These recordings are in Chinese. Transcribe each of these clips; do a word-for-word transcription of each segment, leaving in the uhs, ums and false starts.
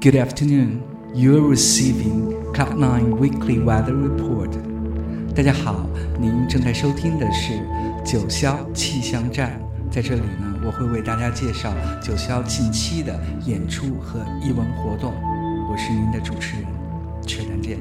Good afternoon, you are receiving Cloud nine Weekly Weather Report. 大家好，您正在收听的是九霄气象站。在这里呢，我会为大家介绍九霄近期的演出和艺文活动。我是您的主持人，车站见。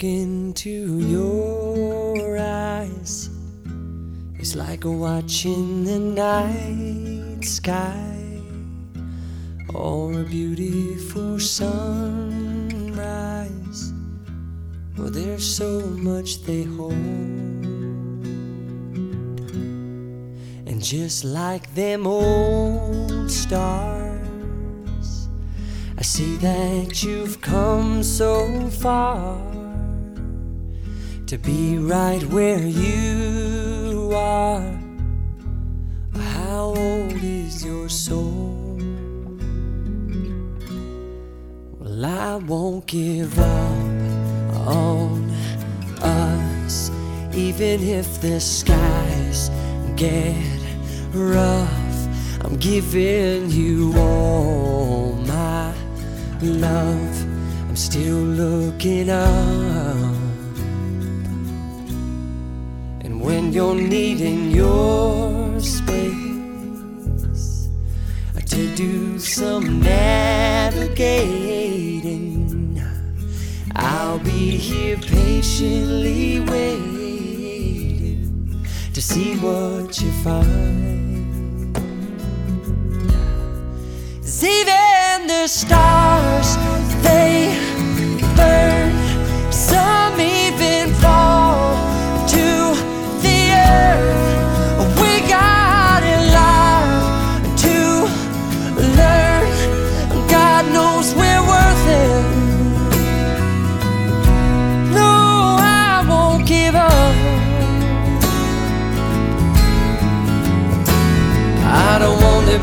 Into your eyes, it's like watching the night sky or a beautiful sunrise. Well, there's so much they hold, and just like them old stars, I see that you've come so far.To be right where you are. How old is your soul? Well, I won't give up on us, even if the skies get rough. I'm giving you all my love. I'm still looking up.When you're needing your space to do some navigating, I'll be here patiently waiting to see what you find. 'Cause even the stars, they burn, some even fall toWe got a lot to learn. God knows we're worth it. No, I won't give up. I don't want to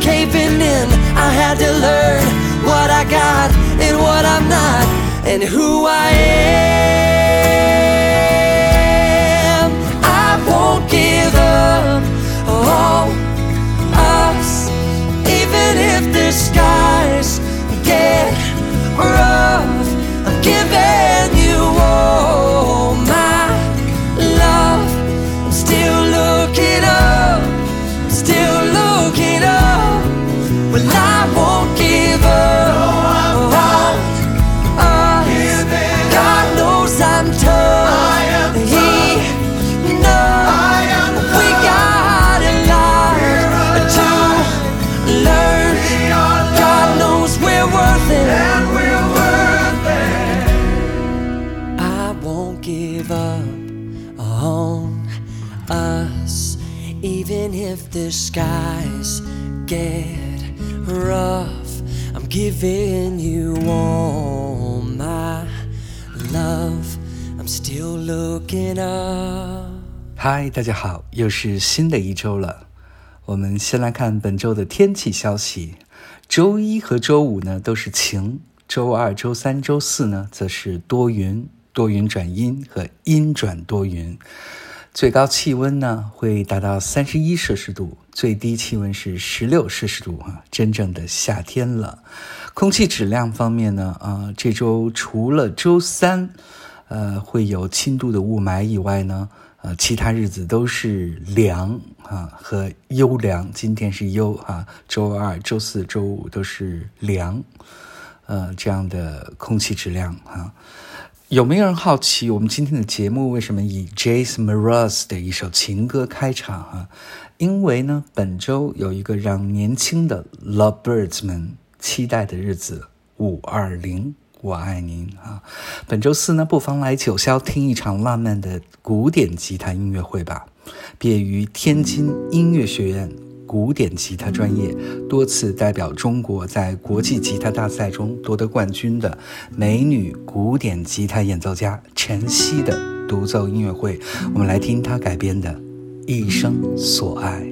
caving in. I had to learn what I got and what I'm not and who I am.Won't give up on us, even if the skies get rough. I'm giving you all my love. I'm still looking up, I'm still looking up. Well, I won't give up on us. God knows I'm tough. He Even if the skies get rough, I'm giving you all my love. I'm still looking up. Hi, 大家好，又是新的一周了。我们先来看本周的天气消息。周一和周五呢都是晴，周二、周三、周四呢则是多云，多云转阴和阴转多云。最高气温呢会达到三十一摄氏度，最低气温是十六摄氏度、啊、真正的夏天了。空气质量方面呢、呃、这周除了周三、呃、会有轻度的雾霾以外呢、呃、其他日子都是凉、啊、和优凉，今天是优、啊、周二、周四、周五都是凉、呃、这样的空气质量、啊有没有人好奇我们今天的节目为什么以 Jason Mraz 的一首情歌开场啊？因为呢，本周有一个让年轻的 Lovebirds 们期待的日子五二零，我爱您啊！本周四呢，不妨来九霄听一场浪漫的古典吉他音乐会吧。毕业于天津音乐学院古典吉他专业，多次代表中国在国际吉他大赛中夺得冠军的美女古典吉他演奏家陈曦的独奏音乐会，我们来听她改编的《一生所爱》。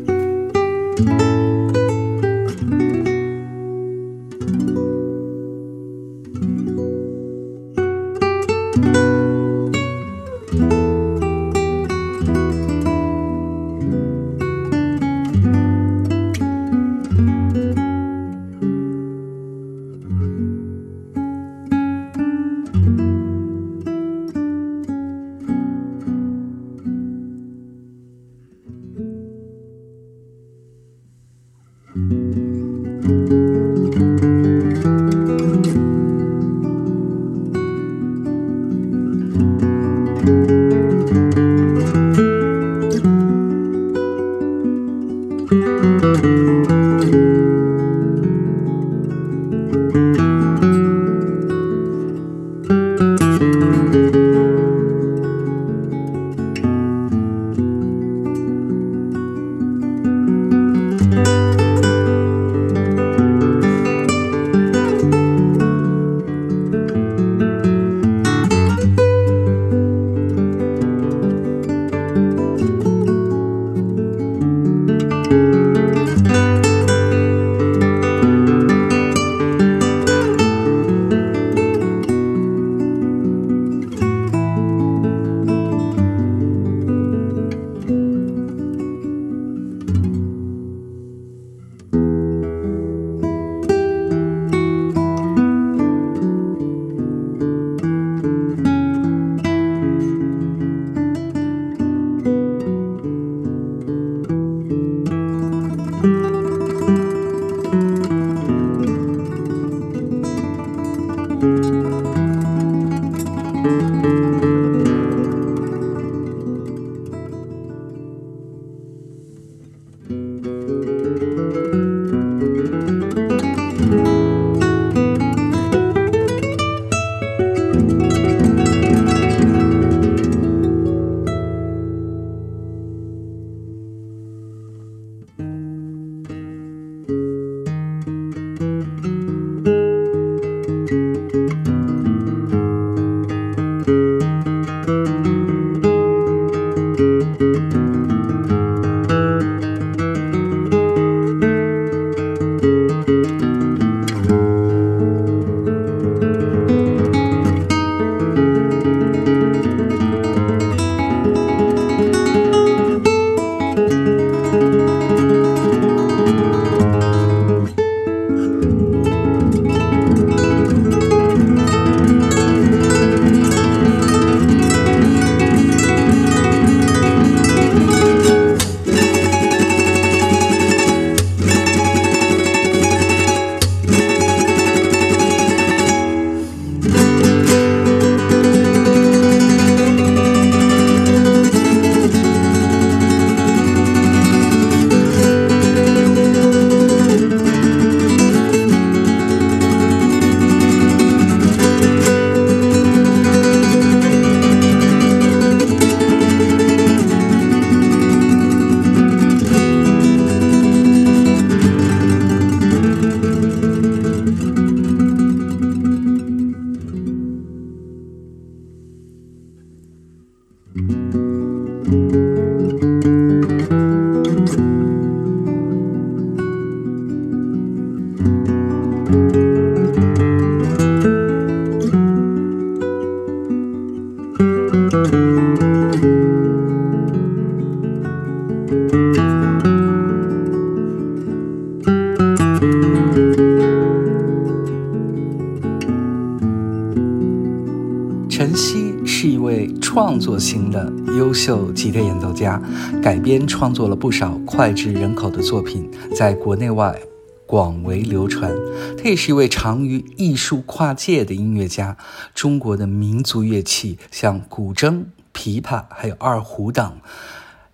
创作型的优秀吉他演奏家，改编创作了不少脍炙人口的作品，在国内外广为流传。他也是一位长于艺术跨界的音乐家，中国的民族乐器像古筝、琵琶还有二胡等，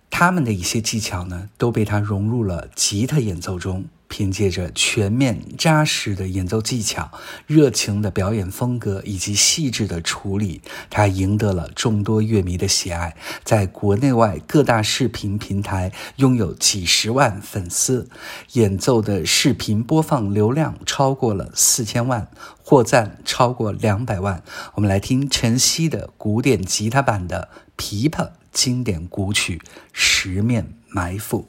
他们的一些技巧呢都被他融入了吉他演奏中，凭借着全面扎实的演奏技巧、热情的表演风格以及细致的处理，他赢得了众多乐迷的喜爱，在国内外各大视频平台拥有几十万粉丝，演奏的视频播放流量超过了四千万，获赞超过两百万。我们来听陈曦的古典吉他版的琵琶经典古曲《十面埋伏》。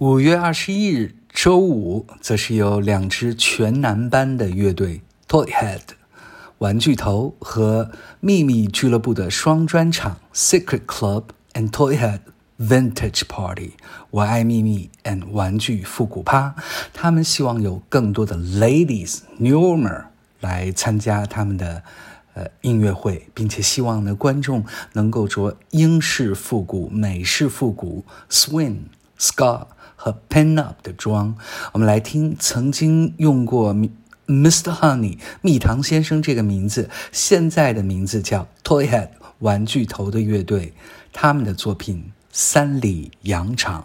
五月二十一日周五则是由两支全男班的乐队 Toyhead 玩具头和秘密俱乐部的双专场 Secret Club and Toyhead Vintage Party 我爱秘密 and 玩具复古趴，他们希望有更多的 Ladies Newcomer 来参加他们的呃，音乐会，并且希望呢，观众能够着英式复古、美式复古、swing、ska 和 pin-up 的装。我们来听曾经用过 Mister Honey 蜜糖先生这个名字，现在的名字叫 Toyhead 玩具头的乐队，他们的作品《三里洋场》。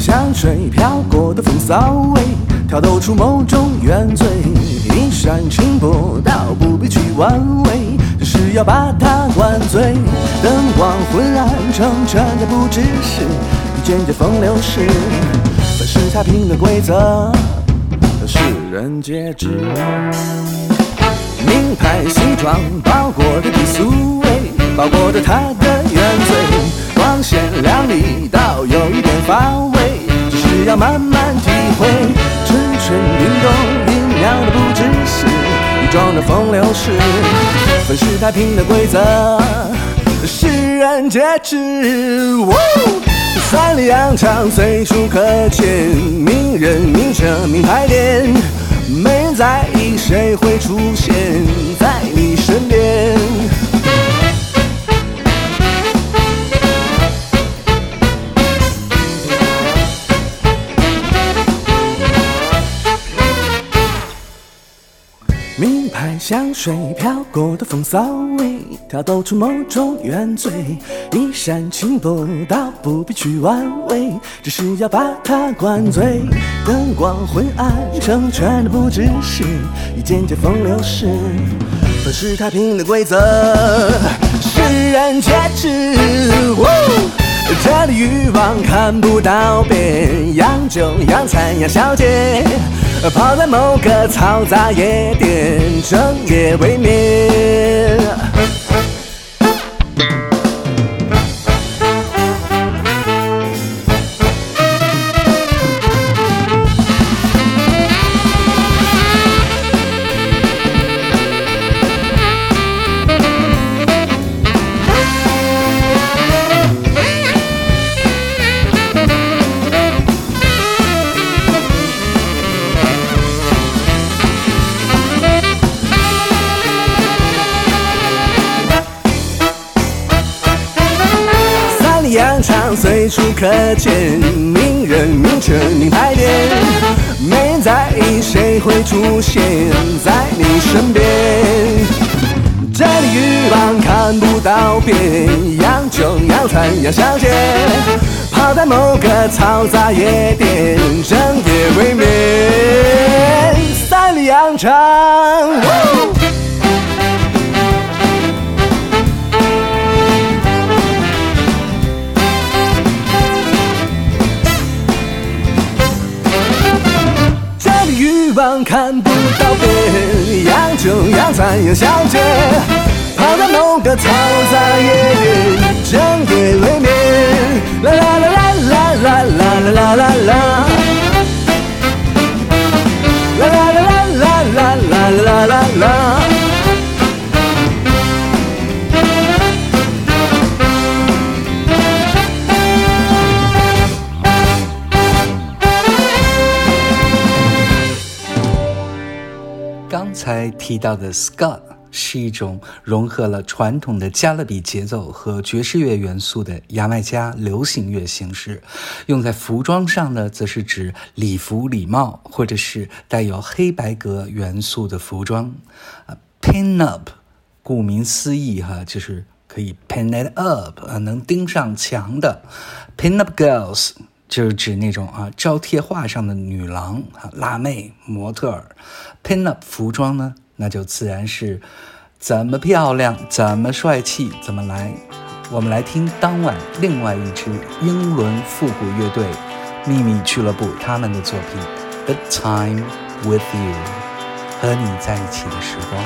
香水飘过的风骚味，挑逗出某种原罪，一闪轻薄，倒不必去玩味，只是要把它灌醉。灯光昏暗，成全的不只是一阵阵风流事，凡事太平的规则世人皆知。名牌西装包裹的低俗味，包裹着他的原罪，光鲜亮丽到有一点乏味，只是要慢慢体会。蠢蠢运动酝酿的不只是伪装的风流事，凡事太平的规则世人皆知。三里洋场随处可见，名人名车名牌店，没人在意谁会出现在你身边。香水飘过的风骚味，挑逗出某种原罪，一闪轻薄，倒不必去玩味，只是要把它灌醉。灯光昏暗，成全的不只是一件件风流事，凡事太平的规则世人皆知。这里欲望看不到边，洋酒洋餐洋小姐，泡在某个嘈杂夜店，整夜未眠。随处可见，名人名车名牌店，没人在意谁会出现在你身边。这里欲望看不到边，洋酒洋餐洋小姐，泡在某个嘈杂夜店，整夜未眠。三里洋场。看不到边，洋酒洋餐洋小姐，跑到某个嘈杂夜店，整夜未眠。啦啦啦啦啦啦啦啦啦啦，啦啦啦啦啦啦啦啦啦。刚才提到的 ska 是一种融合了传统的加勒比节奏和爵士乐元素的牙买加流行乐形式，用在服装上呢，则是指礼服礼帽或者是带有黑白格元素的服装。 Pin-up 顾名思义哈，就是可以 pin it up 能钉上墙的。 Pin-up girls就是指那种啊招贴画上的女郎、啊、辣妹模特儿。 Pin-up 服装呢，那就自然是怎么漂亮怎么帅气怎么来。我们来听当晚另外一支英伦复古乐队秘密俱乐部他们的作品 The time with you， 和你在一起的时光。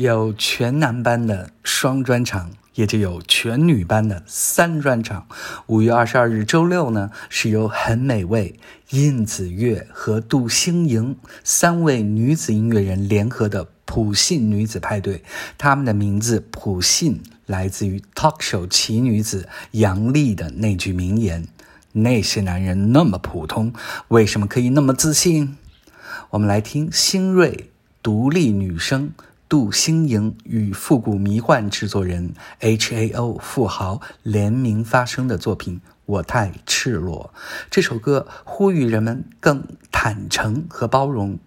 有全男班的双专场，也就有全女班的三专场。五月二十二日周六呢，是由很美味、印子月和杜星莹三位女子音乐人联合的普信女子派对。她们的名字普信来自于 talk show 奇女子杨丽的那句名言：那些男人那么普通，为什么可以那么自信？我们来听新锐独立女声杜星莹与复古迷幻制作人 H A O 付豪联名发声的作品《我太赤裸》。这首歌呼吁人们更坦诚和包容，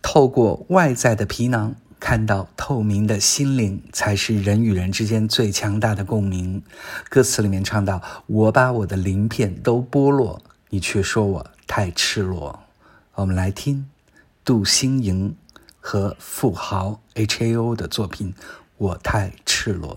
透过外在的皮囊看到透明的心灵，才是人与人之间最强大的共鸣。歌词里面唱到，我把我的鳞片都剥落，你却说我太赤裸。我们来听杜星莹和付豪 H A O 的作品《我太赤裸》。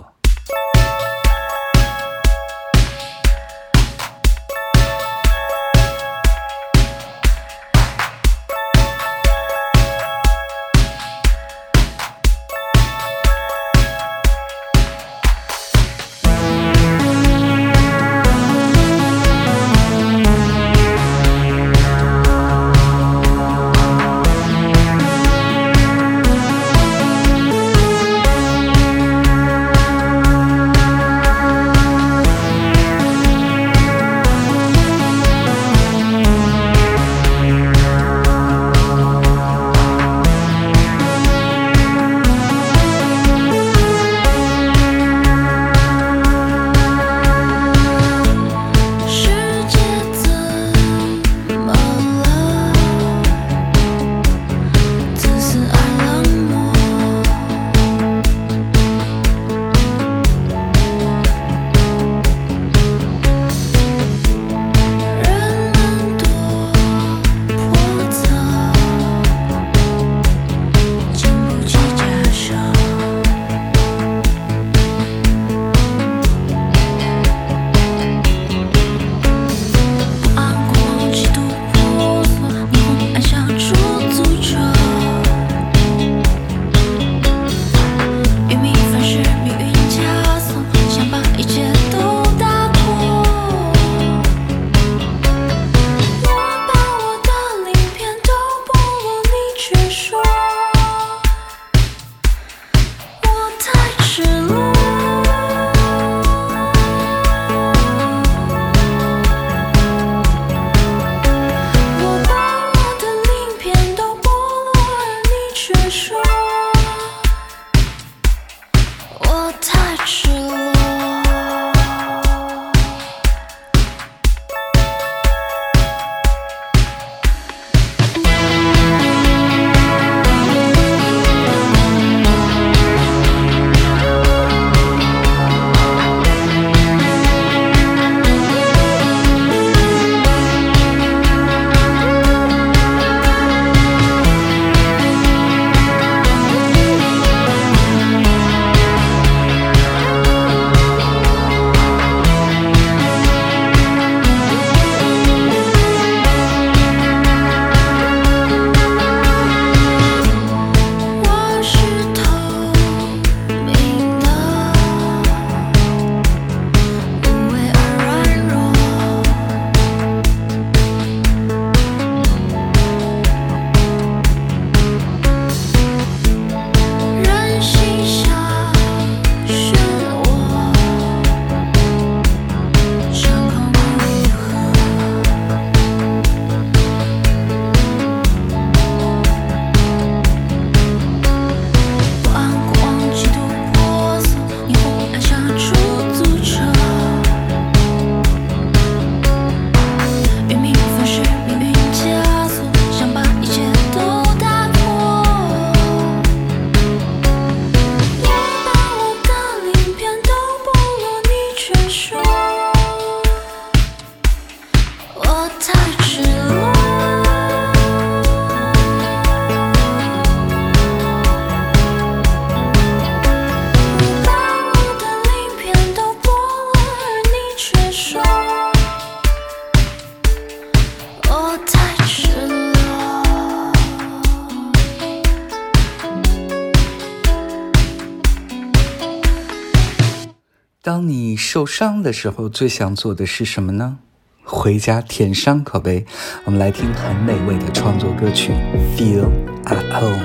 当你受伤的时候，最想做的是什么呢？回家舔伤口呗。我们来听很美味的创作歌曲《Feel at Home》。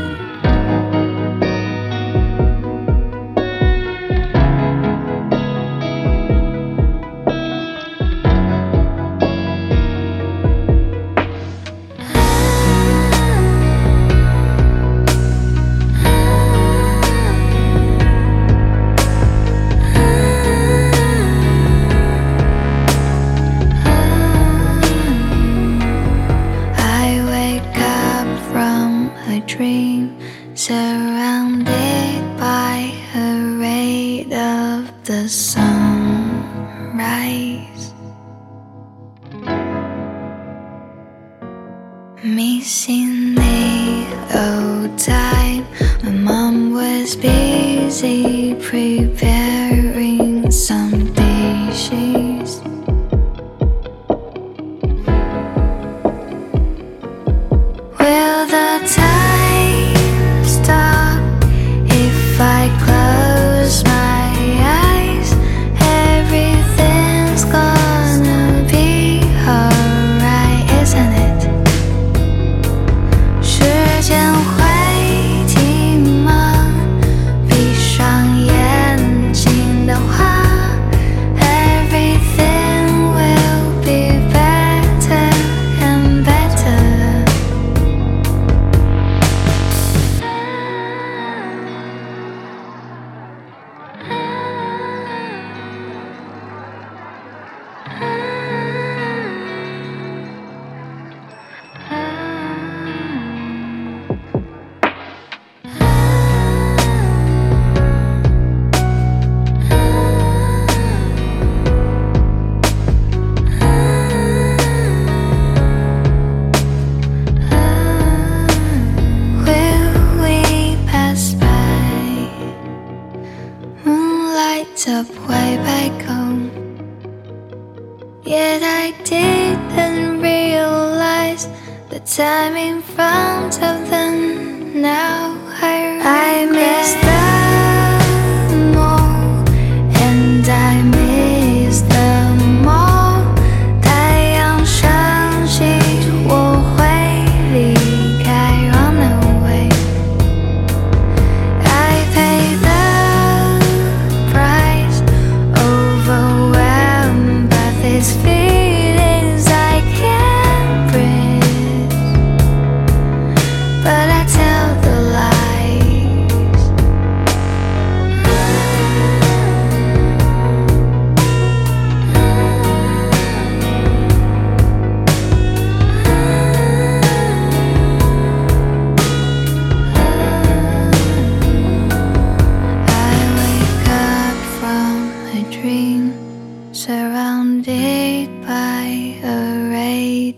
of the sunrise, missing the old time. My mom was busy preparing some dishes. Will the time stop if I close my eyes? Time in front of them now. I, I miss them all, and I miss them all. 太阳升起，我会离开 run away. I pay the price, overwhelmed by this fear.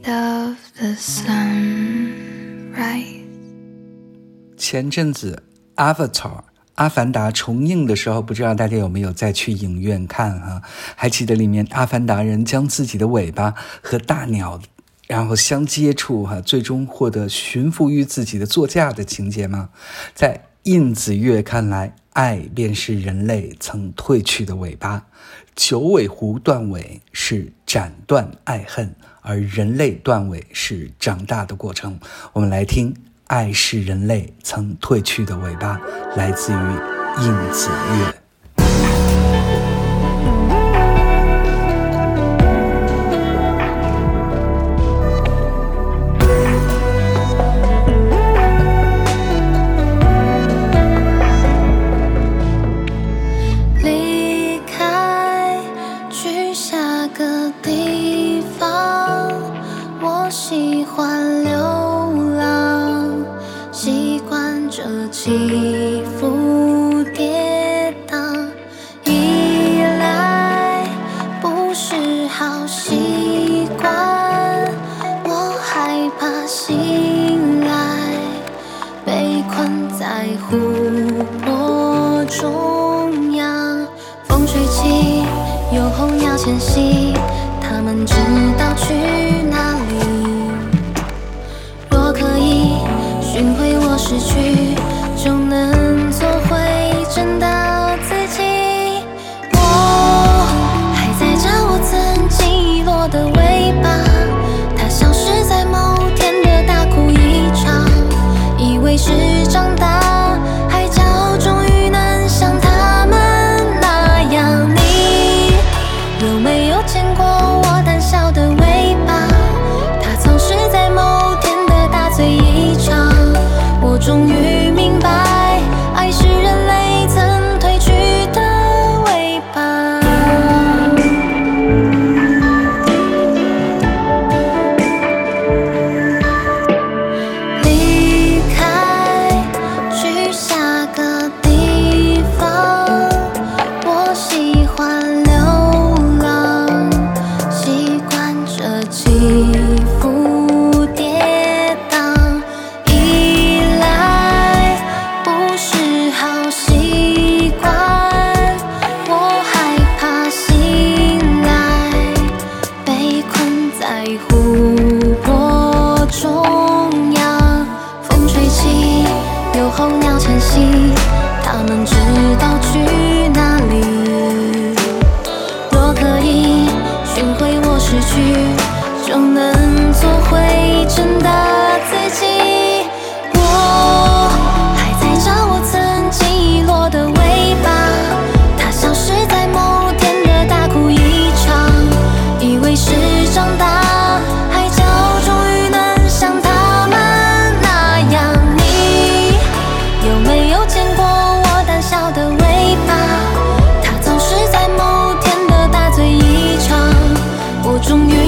Of the sunrise. 前阵子 Avatar 阿凡达重映的时候，不知道大家有没有再去影院看啊？还记得里面阿凡达人将自己的尾巴和大鸟然后相接触、啊、最终获得驯服于自己的座驾的情节吗？在印子月看来，爱便是人类曾褪去的尾巴，九尾狐断尾是斩断爱恨，而人类断尾是长大的过程。我们来听《爱是人类曾褪去的尾巴》，来自于印子月。起伏跌宕，依赖不是好习惯，我害怕醒来，被困在湖泊中央。风吹起，有候鸟迁徙，它们知道去哪里。若可以寻回我失去，就能做回真的自己。我还在找我曾经遗落的尾巴，它消失在某天的大哭一场，以为是长大，海角终于能像他们那样。你有没有见过我胆小的尾巴？它总是在某天的大醉一场，我终于就能做回真的自己。我还在找我曾经遗落的尾巴，它消失在某天的大哭一场，以为是长大，海角终于能像他们那样。你有没有见过我胆小的尾巴？它总是在某天的大醉一场，我终于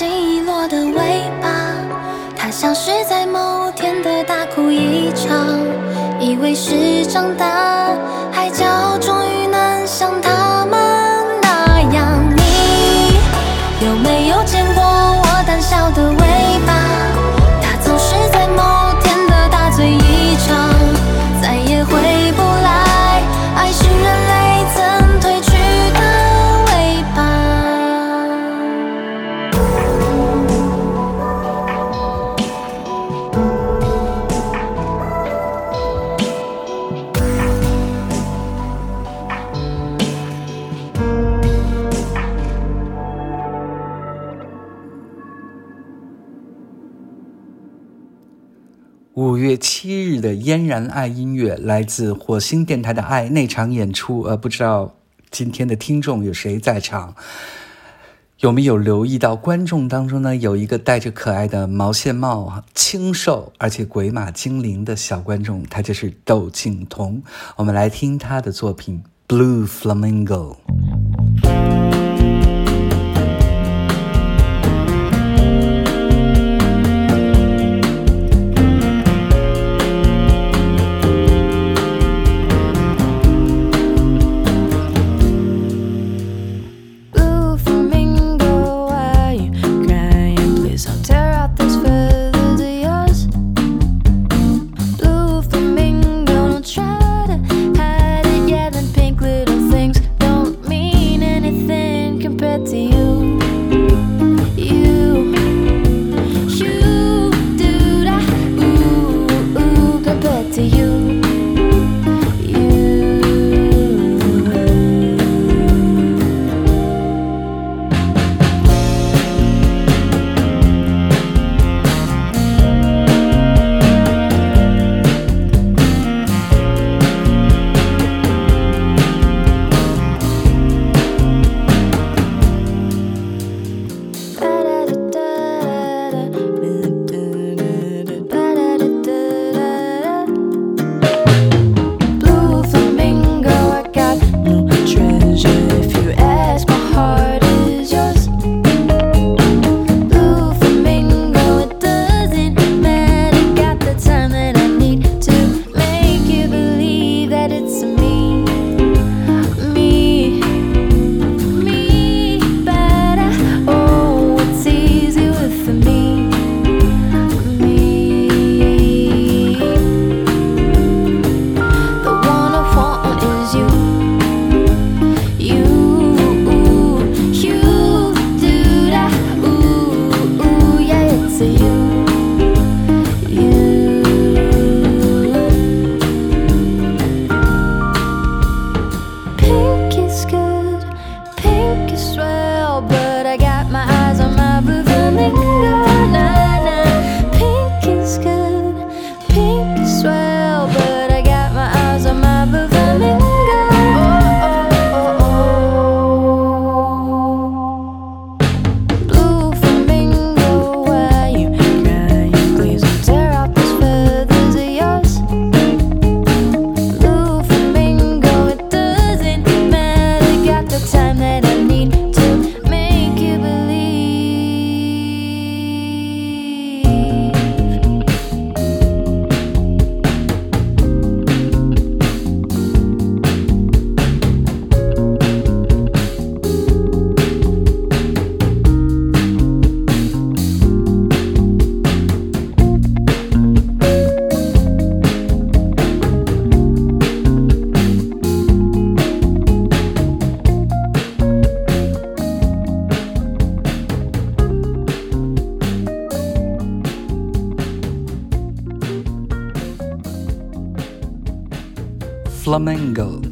遗落的尾巴，它消失在某天的大哭一场，以为是长大，海角终于能像他们那样。你有没有见过我胆小的尾巴？它总是在某天的大醉一场，再也回不来，爱是人类曾褪去的尾巴。五月七日的嫣然爱音乐来自火星电台的爱那场演出，呃，不知道今天的听众有谁在场，有没有留意到观众当中呢有一个戴着可爱的毛线帽清瘦而且鬼马精灵的小观众，他就是窦靖童。我们来听他的作品 Blue Flamingo。Flamenco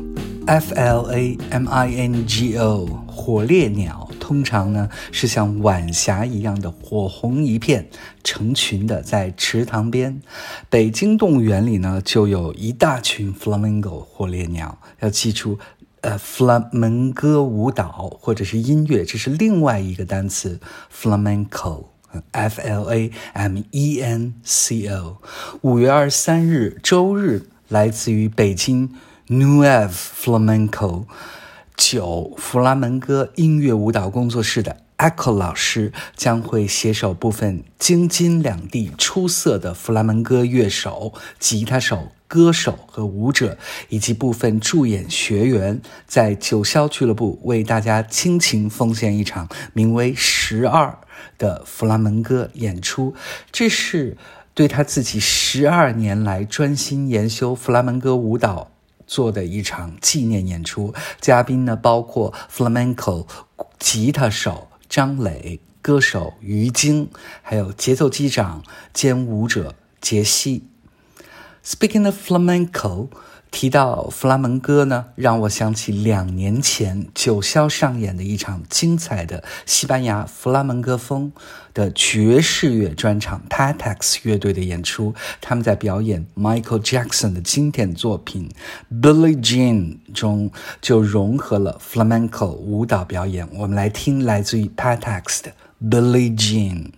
F L A M I N G O 火烈鸟通常呢是像晚霞一样的火红一片，成群的在池塘边。北京动物园里呢就有一大群 Flamenco 火烈鸟。要记住呃，弗拉门戈舞蹈或者是音乐，这是另外一个单词 Flamenco F L A M E N C O。 五月二十三日周日，来自于北京 Nuevo Flamenco 九弗拉门戈音乐舞蹈工作室的 Echo 老师将会携手部分京津两地出色的弗拉门戈乐手、吉他手、歌手和舞者，以及部分驻演学员，在九霄俱乐部为大家倾情奉献一场名为十二的弗拉门戈演出。这是对他自己十二年来专心研修弗拉门戈舞蹈做的一场纪念演出。嘉宾呢包括 Flamenco 吉他手张磊、歌手于晶，还有节奏机长兼舞者杰西。Speaking of flamenco， 提到弗拉门戈呢，让我想起两年前九霄上演的一场精彩的西班牙弗拉门戈风的爵士乐专场 Patax 乐队的演出。他们在表演 Michael Jackson 的经典作品 Billie Jean 中就融合了 flamenco 舞蹈表演。我们来听来自于 Patax 的 Billie Jean。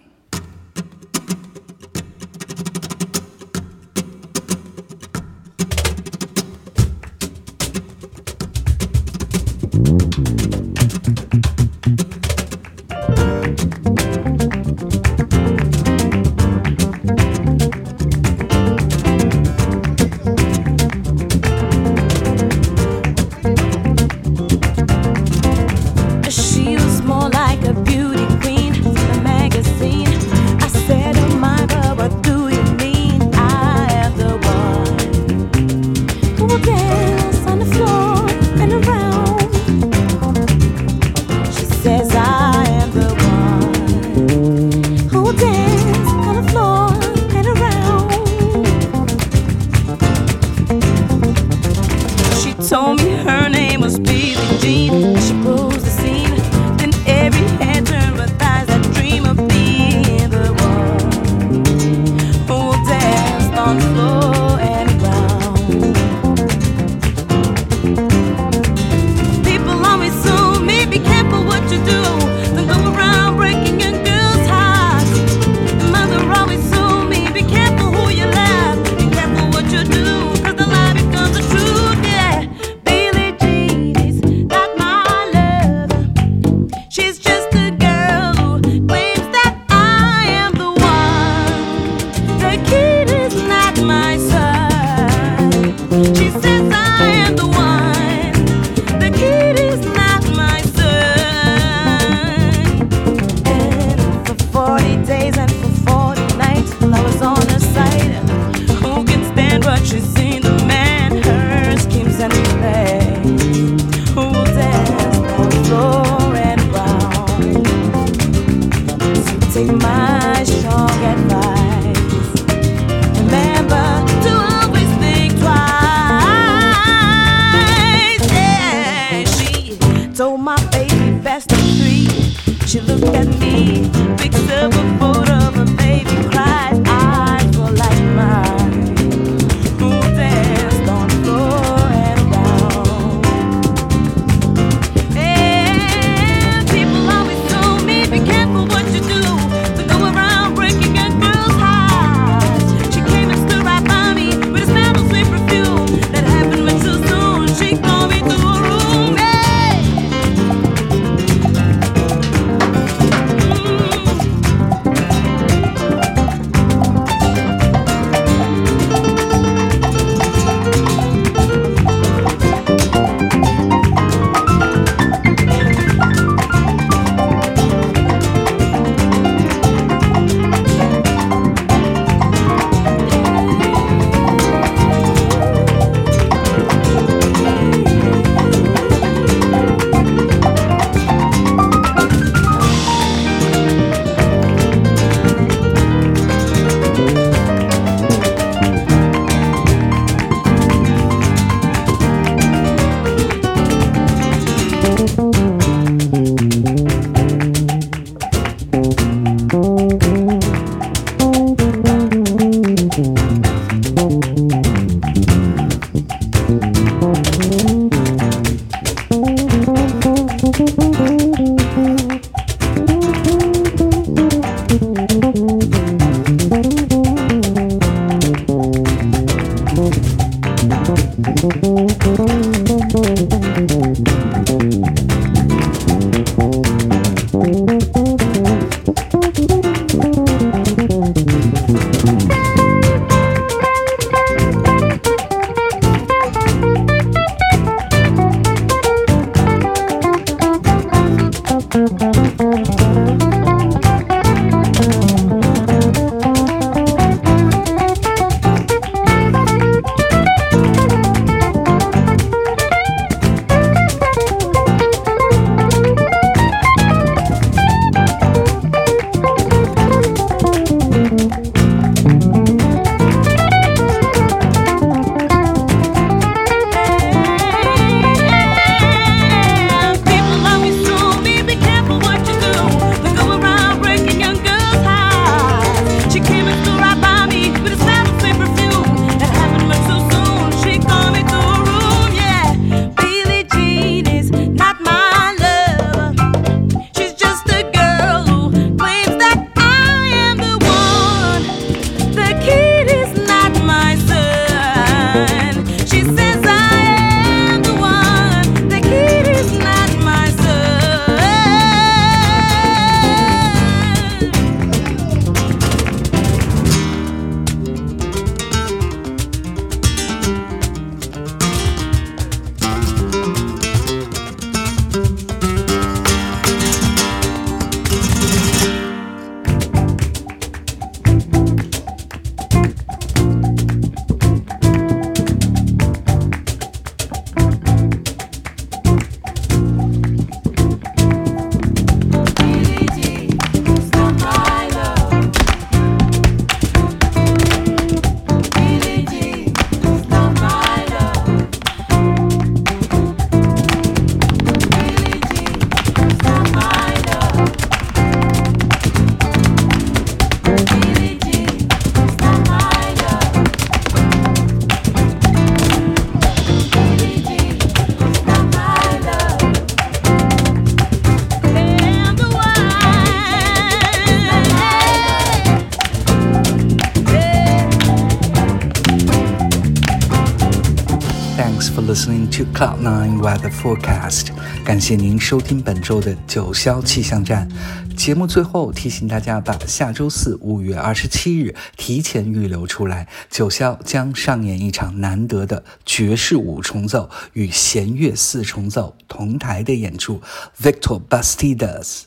listening to Cloud nine Weather Forecast。感谢您收听本周的九霄气象站。节目最后提醒大家把下周四五月二十七日提前预留出来，九霄将上演一场难得的爵士舞重奏与弦乐四重奏同台的演出 Victor Bastidas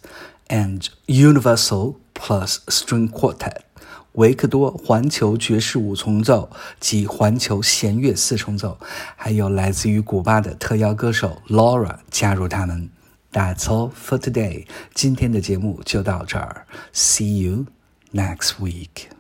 and Universal Plus String Quartet。维克多环球爵士舞重奏及环球弦乐四重奏，还有来自于古巴的特邀歌手 Laura 加入他们。That's all for today， 今天的节目就到这儿。See you next week.